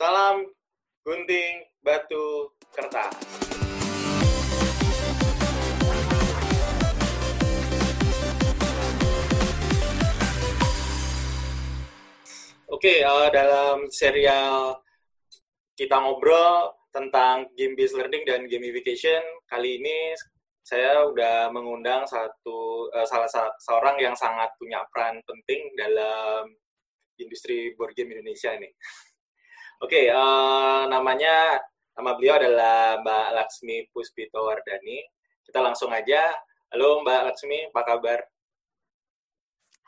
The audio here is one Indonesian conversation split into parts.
Salam gunting batu kertas. Oke, dalam serial kita ngobrol tentang game-based learning dan gamification, kali ini saya udah mengundang salah seorang yang sangat punya peran penting dalam industri board game Indonesia ini. Oke, nama beliau adalah Mbak Laksmi Puspito Wardani. Kita langsung aja. Halo Mbak Laksmi, apa kabar?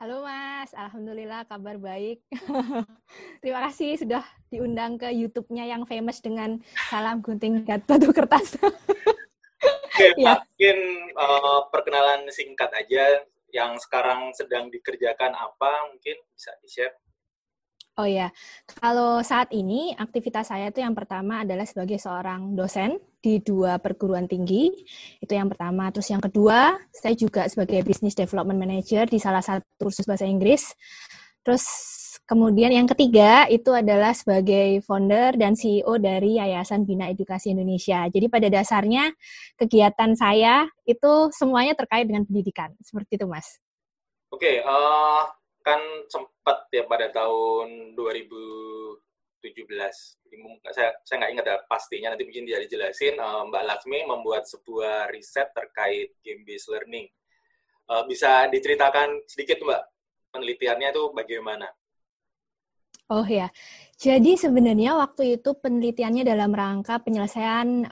Halo Mas, alhamdulillah kabar baik. Terima kasih sudah diundang ke YouTube-nya yang famous dengan salam gunting batu kertas. Oke, ya. Mungkin perkenalan singkat aja, yang sekarang sedang dikerjakan apa, mungkin bisa di-share. Oh ya, kalau saat ini aktivitas saya itu yang pertama adalah sebagai seorang dosen di 2 perguruan tinggi, itu yang pertama. Terus yang kedua, saya juga sebagai business development manager di salah satu kursus bahasa Inggris. Terus kemudian yang ketiga itu adalah sebagai founder dan CEO dari Yayasan Bina Edukasi Indonesia. Jadi pada dasarnya kegiatan saya itu semuanya terkait dengan pendidikan, seperti itu Mas. Oke, kan sempat ya pada tahun 2017, saya nggak ingat pastinya, nanti mungkin dia dijelasin, Mbak Laksmi membuat sebuah riset terkait game-based learning. Bisa diceritakan sedikit Mbak, penelitiannya itu bagaimana? Oh ya, jadi sebenarnya waktu itu penelitiannya dalam rangka penyelesaian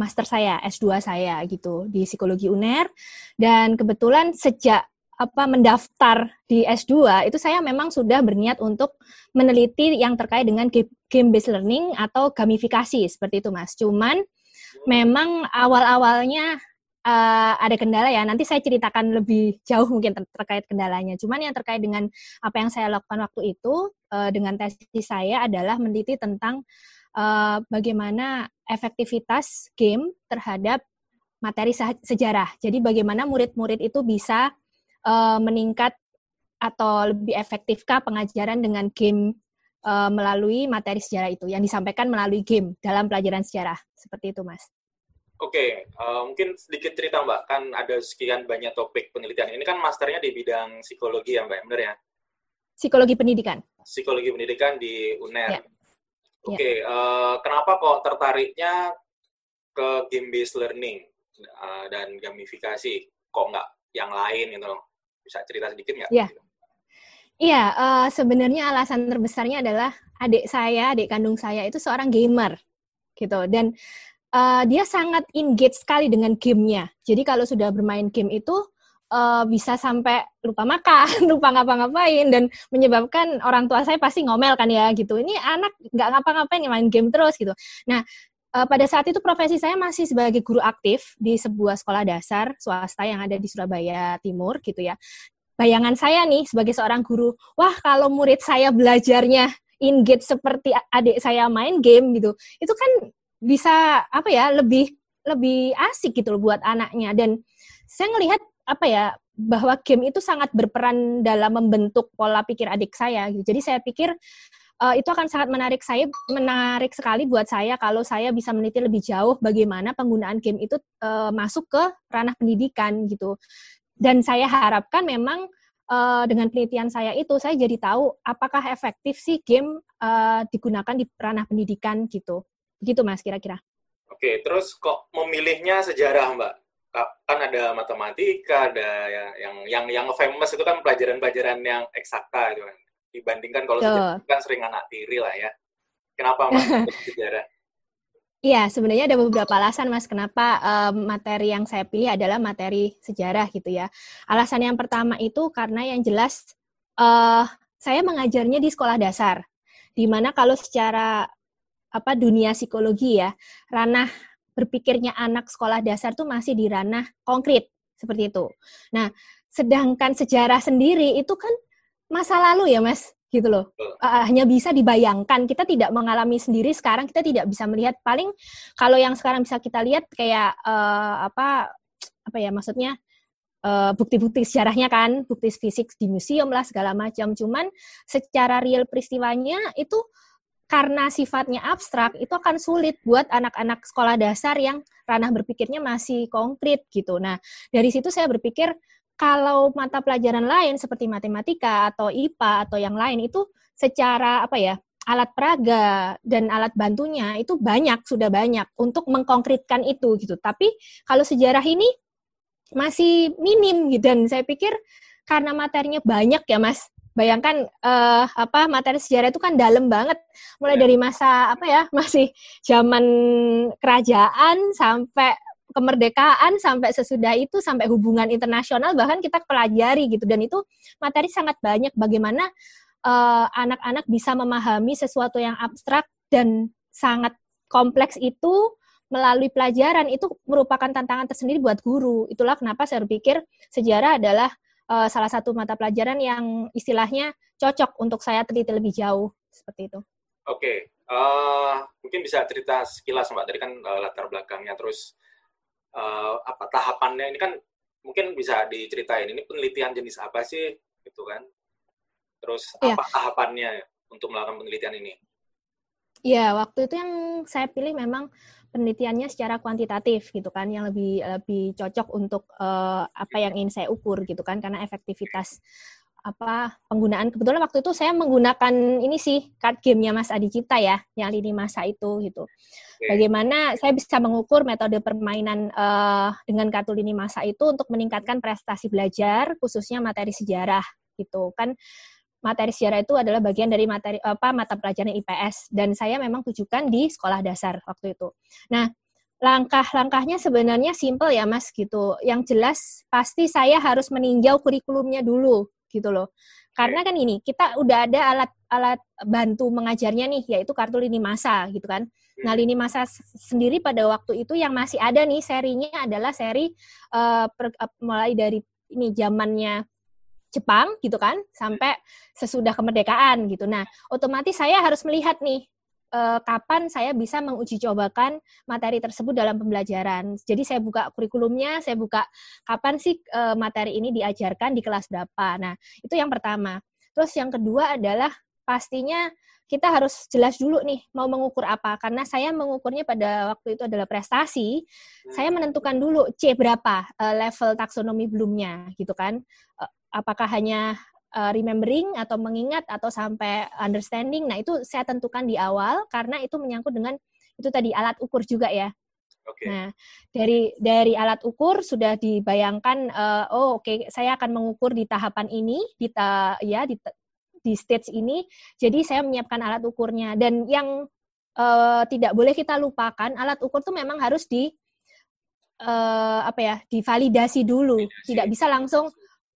master saya, S2 saya gitu, di psikologi UNER, dan kebetulan sejak mendaftar di S2 itu saya memang sudah berniat untuk meneliti yang terkait dengan game-based learning atau gamifikasi seperti itu Mas. Cuman memang awal-awalnya ada kendala ya. Nanti saya ceritakan lebih jauh mungkin terkait kendalanya. Cuman yang terkait dengan apa yang saya lakukan waktu itu dengan tesis saya adalah meneliti tentang bagaimana efektivitas game terhadap materi sejarah. Jadi bagaimana murid-murid itu bisa meningkat atau lebih efektifkah pengajaran dengan game melalui materi sejarah itu yang disampaikan melalui game dalam pelajaran sejarah, seperti itu Mas. Oke, mungkin sedikit cerita Mbak, kan ada sekian banyak topik penelitian, ini kan masternya di bidang psikologi ya Mbak, benar ya? Psikologi pendidikan di UNER. Ya. Oke, ya. Kenapa kok tertariknya ke game-based learning dan gamifikasi, kok nggak yang lain gitu loh? Bisa cerita sedikit nggak? Iya, yeah, sebenarnya alasan terbesarnya adalah adik kandung saya itu seorang gamer, gitu. Dan dia sangat engage sekali dengan gamenya. Jadi kalau sudah bermain game itu bisa sampai lupa makan, lupa ngapa-ngapain, dan menyebabkan orang tua saya pasti ngomel kan ya, gitu. Ini anak nggak ngapa-ngapain, main game terus, gitu. Nah, pada saat itu profesi saya masih sebagai guru aktif di sebuah sekolah dasar swasta yang ada di Surabaya Timur gitu ya. Bayangan saya nih sebagai seorang guru, wah kalau murid saya belajarnya engage seperti adik saya main game gitu, itu kan bisa lebih asik gitu loh buat anaknya. Dan saya ngelihat bahwa game itu sangat berperan dalam membentuk pola pikir adik saya gitu. Jadi saya pikir itu akan sangat menarik sekali buat saya kalau saya bisa meneliti lebih jauh bagaimana penggunaan game itu masuk ke ranah pendidikan gitu. Dan saya harapkan memang dengan penelitian saya itu saya jadi tahu apakah efektif sih game digunakan di ranah pendidikan gitu. Begitu Mas kira-kira. Oke, terus kok memilihnya sejarah Mbak? Kan ada matematika, ada yang famous itu kan pelajaran-pelajaran yang eksakta gitu kan. Dibandingkan kalau sejarah kan sering anak tiri lah ya. Kenapa Mas sejarah? Iya, sebenarnya ada beberapa alasan Mas kenapa materi yang saya pilih adalah materi sejarah gitu ya. Alasan yang pertama itu karena yang jelas saya mengajarnya di sekolah dasar. Dimana kalau secara dunia psikologi ya, ranah berpikirnya anak sekolah dasar tuh masih di ranah konkret seperti itu. Nah, sedangkan sejarah sendiri itu kan masa lalu ya Mas, gitu loh. Hanya bisa dibayangkan, kita tidak mengalami sendiri, sekarang kita tidak bisa melihat. Paling kalau yang sekarang bisa kita lihat kayak bukti-bukti sejarahnya kan, bukti fisik di museum lah segala macam. Cuman secara real peristiwanya itu karena sifatnya abstrak, itu akan sulit buat anak-anak sekolah dasar yang ranah berpikirnya masih konkret gitu. Nah, dari situ saya berpikir, kalau mata pelajaran lain seperti matematika atau IPA atau yang lain itu secara alat peraga dan alat bantunya itu banyak, sudah banyak untuk mengkonkretkan itu gitu. Tapi kalau sejarah ini masih minim gitu, dan saya pikir karena materinya banyak ya Mas. Bayangkan materi sejarah itu kan dalam banget, mulai dari masa masih zaman kerajaan sampai kemerdekaan, sampai sesudah itu, sampai hubungan internasional, bahkan kita pelajari gitu. Dan itu materi sangat banyak, bagaimana anak-anak bisa memahami sesuatu yang abstrak dan sangat kompleks itu melalui pelajaran, itu merupakan tantangan tersendiri buat guru. Itulah kenapa saya berpikir sejarah adalah salah satu mata pelajaran yang istilahnya cocok untuk saya teliti lebih jauh, seperti itu. Oke, mungkin bisa cerita sekilas Mbak, tadi kan latar belakangnya, terus tahapannya ini kan mungkin bisa diceritain, ini penelitian jenis apa sih gitu kan, terus apa tahapannya untuk melakukan penelitian ini? Ya, waktu itu yang saya pilih memang penelitiannya secara kuantitatif gitu kan, yang lebih cocok untuk apa yang ingin saya ukur gitu kan, karena efektivitas penggunaan. Kebetulan waktu itu saya menggunakan ini sih card game-nya Mas Adi Cipta ya, yang lini masa itu gitu. Bagaimana saya bisa mengukur metode permainan dengan kartu lini masa itu untuk meningkatkan prestasi belajar, khususnya materi sejarah gitu kan. Materi sejarah itu adalah bagian dari mata pelajaran IPS, dan saya memang tujukan di sekolah dasar waktu itu. Nah, langkah-langkahnya sebenarnya simpel ya Mas gitu. Yang jelas pasti saya harus meninjau kurikulumnya dulu gitu loh. Karena kan ini kita udah ada alat bantu mengajarnya nih, yaitu kartu lini masa gitu kan. Nah, lini masa sendiri pada waktu itu yang masih ada nih serinya adalah seri mulai dari ini zamannya Jepang gitu kan, sampai sesudah kemerdekaan gitu. Nah, otomatis saya harus melihat nih, kapan saya bisa menguji cobakan materi tersebut dalam pembelajaran. Jadi saya buka kurikulumnya, saya buka kapan sih materi ini diajarkan di kelas berapa. Nah, itu yang pertama. Terus yang kedua adalah pastinya kita harus jelas dulu nih mau mengukur apa, karena saya mengukurnya pada waktu itu adalah prestasi. Saya menentukan dulu C berapa level taksonomi belumnya gitu kan. Apakah hanya remembering atau mengingat atau sampai understanding. Nah, itu saya tentukan di awal karena itu menyangkut dengan itu tadi alat ukur juga ya. Okay. Nah, dari alat ukur sudah dibayangkan saya akan mengukur di tahapan ini, di stage ini. Jadi saya menyiapkan alat ukurnya, dan yang tidak boleh kita lupakan, alat ukur itu memang harus divalidasi dulu.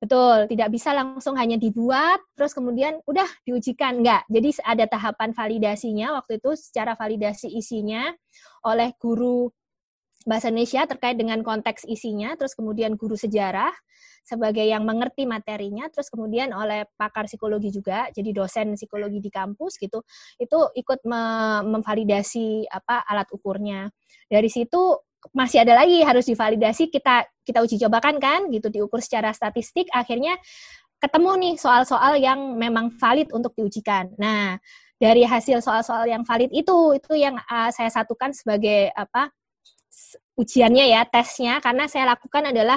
Tidak bisa langsung hanya dibuat, terus kemudian udah diujikan, enggak. Jadi ada tahapan validasinya, waktu itu secara validasi isinya oleh guru Bahasa Indonesia terkait dengan konteks isinya, terus kemudian guru sejarah sebagai yang mengerti materinya, terus kemudian oleh pakar psikologi juga, jadi dosen psikologi di kampus gitu, itu ikut memvalidasi alat ukurnya. Dari situ masih ada lagi harus divalidasi, kita uji cobakan kan gitu, diukur secara statistik, akhirnya ketemu nih soal-soal yang memang valid untuk diujikan. Nah, dari hasil soal-soal yang valid itu yang saya satukan sebagai ujiannya ya, tesnya, karena saya lakukan adalah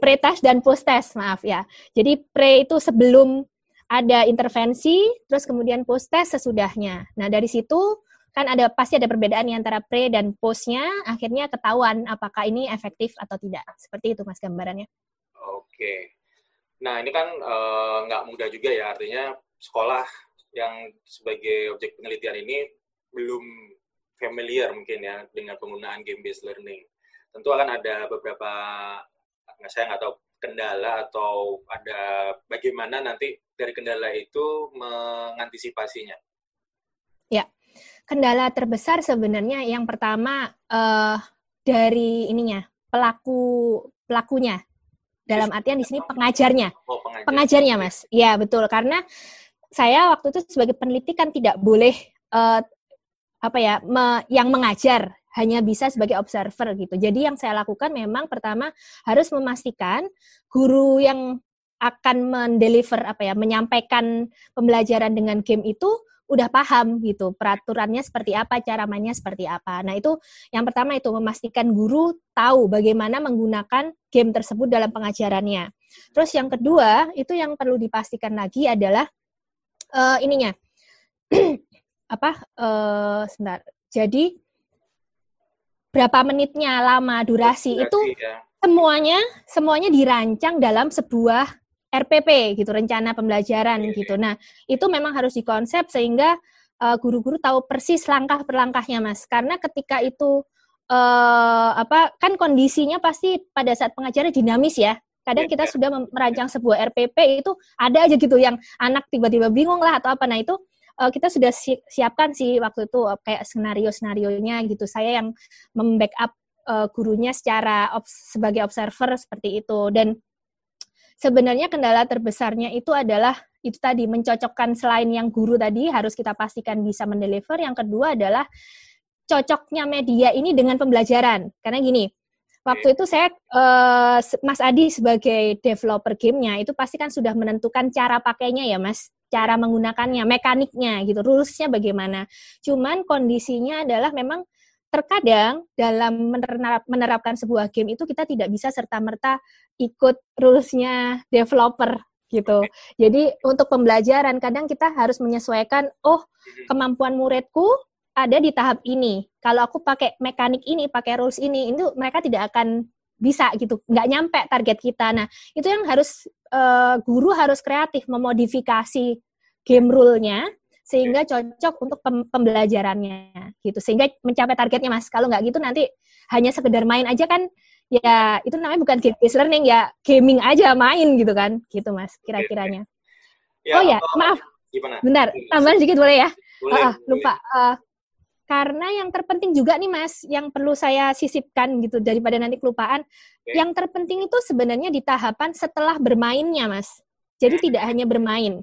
pre-test dan post-test, maaf ya. Jadi pre itu sebelum ada intervensi, terus kemudian post-test sesudahnya. Nah, dari situ kan pasti ada perbedaan antara pre dan postnya, akhirnya ketahuan apakah ini efektif atau tidak. Seperti itu Mas gambarannya. Oke. Nah, ini kan nggak mudah juga ya, artinya sekolah yang sebagai objek penelitian ini belum familiar mungkin ya dengan penggunaan game-based learning. Tentu akan ada beberapa, saya nggak tahu, kendala atau ada bagaimana nanti dari kendala itu mengantisipasinya. Ya. Kendala terbesar sebenarnya yang pertama dari pelakunya. Dalam artian di sini pengajarnya. Pengajarnya, Mas. Ya, betul. Karena saya waktu itu sebagai peneliti kan tidak boleh yang mengajar, hanya bisa sebagai observer gitu. Jadi yang saya lakukan memang pertama harus memastikan guru yang akan mendeliver menyampaikan pembelajaran dengan game itu udah paham gitu, peraturannya seperti apa, cara mainnya seperti apa. Nah, itu yang pertama itu memastikan guru tahu bagaimana menggunakan game tersebut dalam pengajarannya. Terus yang kedua, itu yang perlu dipastikan lagi adalah Jadi berapa menitnya, lama durasi itu ya. Semuanya dirancang dalam sebuah RPP gitu, rencana pembelajaran gitu. Nah, itu memang harus dikonsep sehingga guru-guru tahu persis langkah per langkahnya, Mas. Karena ketika itu kan kondisinya pasti pada saat pengajaran dinamis ya. Kadang kita sudah merancang sebuah RPP itu ada aja gitu yang anak tiba-tiba bingung lah atau apa. Nah, itu kita sudah siapkan sih waktu itu kayak skenario-skenarionya gitu. Saya yang membackup gurunya secara sebagai observer seperti itu. Dan sebenarnya kendala terbesarnya itu adalah itu tadi, mencocokkan selain yang guru tadi harus kita pastikan bisa mendeliver. Yang kedua adalah cocoknya media ini dengan pembelajaran. Karena gini, waktu itu saya, Mas Adi sebagai developer gamenya itu pasti kan sudah menentukan cara pakainya ya Mas, cara menggunakannya, mekaniknya gitu, rules-nya bagaimana. Cuman kondisinya adalah memang terkadang dalam menerapkan sebuah game itu kita tidak bisa serta-merta ikut rules-nya developer gitu. Jadi untuk pembelajaran kadang kita harus menyesuaikan, kemampuan muridku ada di tahap ini. Kalau aku pakai mekanik ini, pakai rules ini, itu mereka tidak akan bisa gitu, nggak nyampe target kita. Nah, itu yang harus guru harus kreatif memodifikasi game rule-nya sehingga cocok untuk pembelajarannya gitu, sehingga mencapai targetnya Mas. Kalau nggak gitu nanti hanya sekedar main aja kan, ya itu namanya bukan game-based learning ya, gaming aja, main gitu kan, gitu Mas kira-kiranya. Maaf, gimana? Bentar, tambahan sedikit boleh ya? Boleh, lupa. Karena yang terpenting juga nih Mas, yang perlu saya sisipkan gitu daripada nanti kelupaan, yang terpenting itu sebenarnya di tahapan setelah bermainnya Mas. Jadi tidak hanya bermain.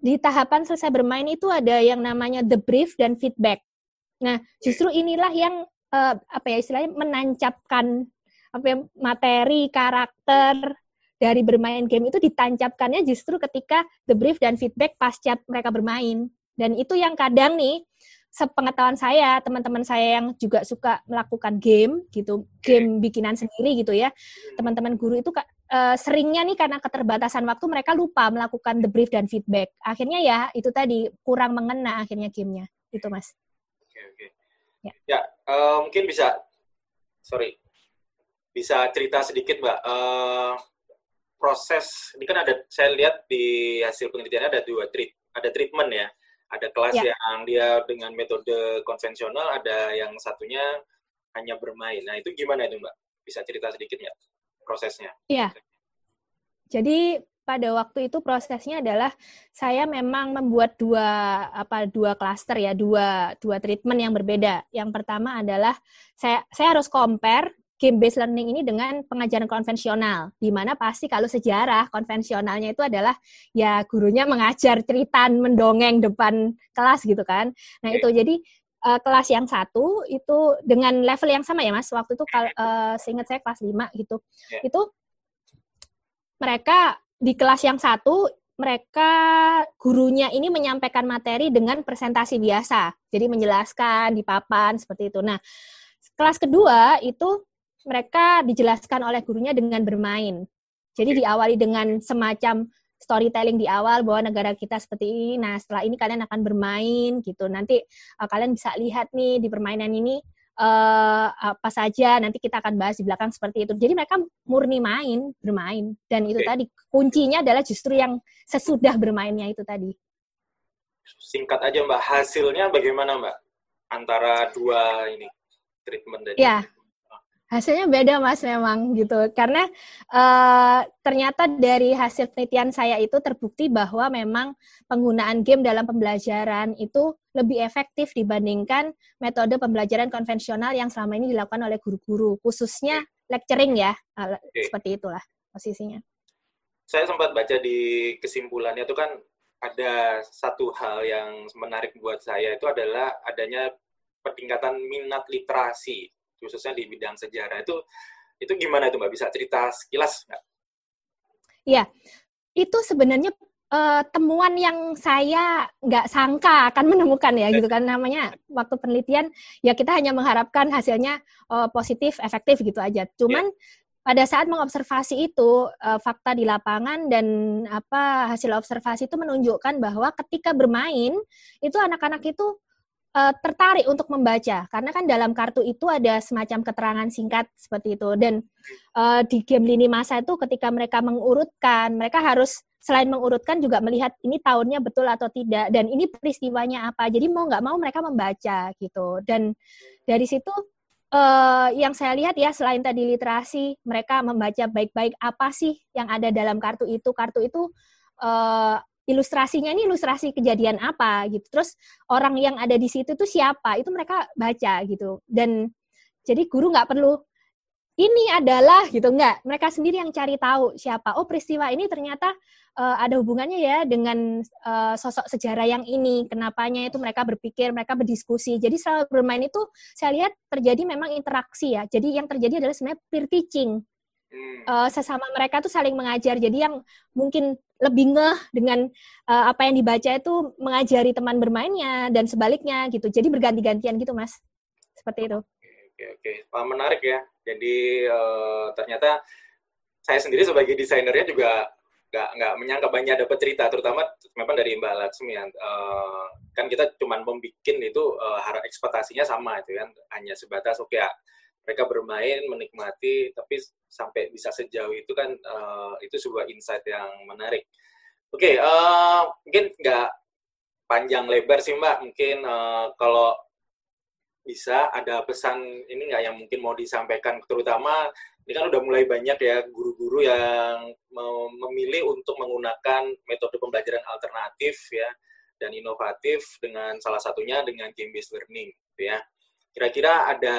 Di tahapan selesai bermain itu ada yang namanya the brief dan feedback. Nah, justru inilah yang istilahnya menancapkan materi, karakter dari bermain game itu ditancapkannya justru ketika the brief dan feedback pasca mereka bermain. Dan itu yang kadang nih, sepengetahuan saya, teman-teman saya yang juga suka melakukan game gitu, game bikinan sendiri gitu ya, teman-teman guru itu seringnya nih karena keterbatasan waktu mereka lupa melakukan the brief dan feedback. Akhirnya ya itu tadi, kurang mengena akhirnya gamenya, gitu Mas. Oke. Mungkin bisa cerita sedikit Mbak, proses ini kan ada, saya lihat di hasil penelitiannya ada ada treatment ya. Ada kelas yang dia dengan metode konvensional, ada yang satunya hanya bermain. Nah, itu gimana itu, Mbak? Bisa cerita sedikit nggak prosesnya? Iya. Jadi, pada waktu itu prosesnya adalah saya memang membuat dua klaster ya, dua treatment yang berbeda. Yang pertama adalah saya harus compare game-based learning ini dengan pengajaran konvensional, di mana pasti kalau sejarah konvensionalnya itu adalah ya gurunya mengajar cerita, mendongeng depan kelas gitu kan. Nah itu jadi kelas yang satu itu dengan level yang sama ya Mas, waktu itu seingat saya kelas 5 gitu. Itu mereka di kelas yang satu, mereka gurunya ini menyampaikan materi dengan presentasi biasa, jadi menjelaskan di papan seperti itu. Nah kelas kedua itu mereka dijelaskan oleh gurunya dengan bermain. Jadi diawali dengan semacam storytelling di awal bahwa negara kita seperti ini. Nah, setelah ini kalian akan bermain gitu. Nanti kalian bisa lihat nih di permainan ini apa saja. Nanti kita akan bahas di belakang seperti itu. Jadi mereka murni bermain. Dan itu tadi kuncinya adalah justru yang sesudah bermainnya itu tadi. Singkat aja Mbak, hasilnya bagaimana Mbak? Antara dua ini treatment tadi. Ya. Hasilnya beda Mas memang gitu, karena ternyata dari hasil penelitian saya itu terbukti bahwa memang penggunaan game dalam pembelajaran itu lebih efektif dibandingkan metode pembelajaran konvensional yang selama ini dilakukan oleh guru-guru, khususnya lecturing ya, seperti itulah posisinya. Saya sempat baca di kesimpulannya itu kan ada satu hal yang menarik buat saya itu adalah adanya peningkatan minat literasi, khususnya di bidang sejarah. Itu gimana itu Mbak? Bisa cerita sekilas nggak? Iya, itu sebenarnya temuan yang saya nggak sangka akan menemukan ya gitu kan, namanya waktu penelitian ya kita hanya mengharapkan hasilnya positif, efektif gitu aja. Cuman pada saat mengobservasi itu fakta di lapangan dan apa hasil observasi itu menunjukkan bahwa ketika bermain itu anak-anak itu tertarik untuk membaca karena kan dalam kartu itu ada semacam keterangan singkat seperti itu, dan di game lini masa itu ketika mereka mengurutkan, mereka harus selain mengurutkan juga melihat ini tahunnya betul atau tidak dan ini peristiwanya apa. Jadi mau nggak mau mereka membaca gitu. Dan dari situ yang saya lihat ya selain tadi literasi, mereka membaca baik-baik apa sih yang ada dalam kartu itu. Kartu itu ilustrasinya ini ilustrasi kejadian apa gitu. Terus orang yang ada di situ tuh siapa, itu mereka baca gitu. Dan jadi guru nggak perlu ini adalah gitu, enggak. Mereka sendiri yang cari tahu siapa. Oh, peristiwa ini ternyata ada hubungannya ya dengan sosok sejarah yang ini. Kenapanya itu mereka berpikir, mereka berdiskusi. Jadi selama bermain itu saya lihat terjadi memang interaksi ya. Jadi yang terjadi adalah sebenarnya peer teaching. Sesama mereka tuh saling mengajar. Jadi yang mungkin lebih ngeh dengan apa yang dibaca itu mengajari teman bermainnya dan sebaliknya gitu. Jadi berganti-gantian gitu, Mas. Seperti itu. Oke, wah menarik ya. Jadi ternyata saya sendiri sebagai desainernya juga nggak menyangka banyak dapat cerita, terutama memang dari Mbak Laksmi ya. Kan kita cuma membikin itu ekspektasinya sama itu kan, hanya sebatas oke ya, mereka bermain menikmati, tapi sampai bisa sejauh itu kan itu sebuah insight yang menarik. Oke, mungkin nggak panjang lebar sih Mbak, mungkin kalau bisa ada pesan ini nggak yang mungkin mau disampaikan, terutama ini kan udah mulai banyak ya guru-guru yang memilih untuk menggunakan metode pembelajaran alternatif ya dan inovatif, dengan salah satunya dengan game-based learning gitu ya. Kira-kira ada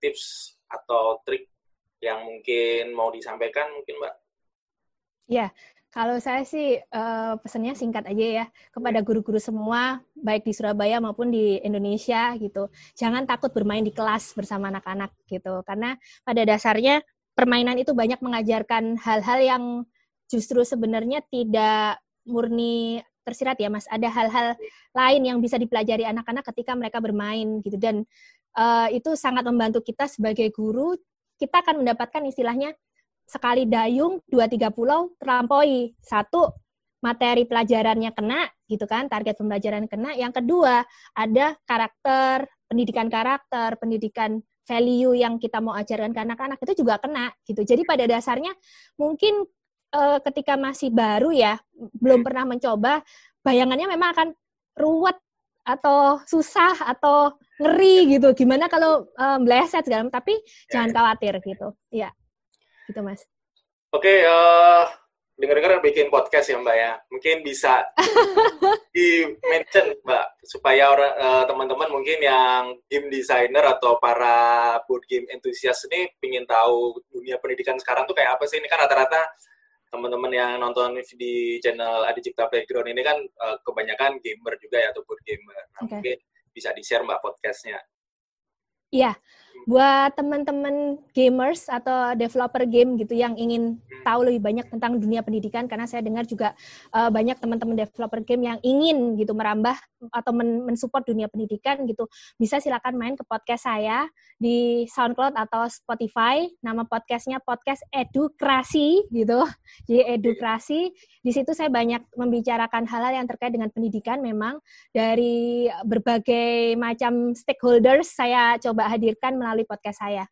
tips atau trik yang mungkin mau disampaikan mungkin Mbak? Iya. Kalau saya sih pesannya singkat aja ya, kepada guru-guru semua, baik di Surabaya maupun di Indonesia gitu. Jangan takut bermain di kelas bersama anak-anak gitu. Karena pada dasarnya permainan itu banyak mengajarkan hal-hal yang justru sebenarnya tidak murni tersirat ya Mas. Ada hal-hal lain yang bisa dipelajari anak-anak ketika mereka bermain gitu. Dan itu sangat membantu kita sebagai guru, kita akan mendapatkan istilahnya sekali dayung, 2-3 pulau terlampaui. Satu, materi pelajarannya kena, gitu kan, target pembelajaran kena. Yang kedua, ada karakter, pendidikan value yang kita mau ajarkan ke anak-anak, itu juga kena, gitu. Jadi pada dasarnya, mungkin ketika masih baru ya, belum pernah mencoba, bayangannya memang akan ruwet, atau susah, atau ngeri, gitu. Gimana kalau meleset, segala macam. Tapi jangan khawatir, gitu. Ya. Gitu Mas. Oke, dengar-dengar bikin podcast ya Mbak ya. Mungkin bisa di-mention Mbak, supaya orang teman-teman mungkin yang game designer atau para board game enthusiast ini pengen tahu dunia pendidikan sekarang tuh kayak apa sih. Ini kan rata-rata teman-teman yang nonton di channel Adi Cipta Playground ini kan kebanyakan gamer juga ya, atau board gamer. Nah, mungkin bisa di-share Mbak podcastnya. Iya, buat teman-teman gamers atau developer game gitu yang ingin tahu lebih banyak tentang dunia pendidikan, karena saya dengar juga banyak teman-teman developer game yang ingin gitu merambah atau mensupport dunia pendidikan gitu, bisa silakan main ke podcast saya di SoundCloud atau Spotify. Nama podcastnya podcast edukrasi gitu, jadi edukrasi. Di situ saya banyak membicarakan hal-hal yang terkait dengan pendidikan, memang dari berbagai macam stakeholders saya coba hadirkan melalui podcast saya.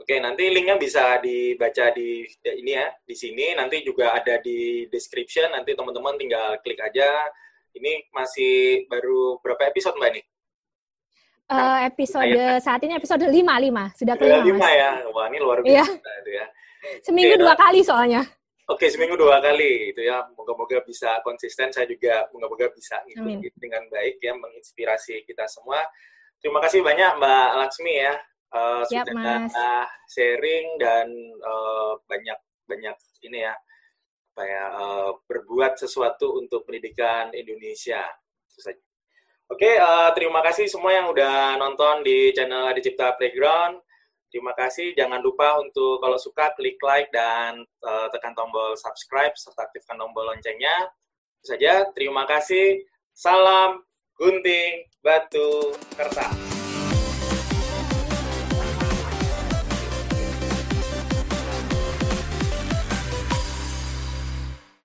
Oke, nanti linknya bisa dibaca di ini ya, di sini. Nanti juga ada di description, nanti teman-teman tinggal klik aja. Ini masih baru berapa episode Mbak nih? Episode saat ini episode 5, sudah ke-5 Mas. Ya, wah ini luar biasa itu ya. Seminggu 2 kali soalnya. Oke, seminggu 2 kali itu ya. Moga-moga bisa konsisten, saya juga moga-moga bisa ngikutin dengan baik ya, menginspirasi kita semua. Terima kasih banyak Mbak Laksmi ya, sudah sharing dan banyak ini ya, berbuat sesuatu untuk pendidikan Indonesia. Oke, terima kasih semua yang udah nonton di channel Adi Cipta Playground. Terima kasih. Jangan lupa untuk kalau suka klik like dan tekan tombol subscribe serta aktifkan tombol loncengnya. Itu saja. Terima kasih. Salam gunting batu kertas.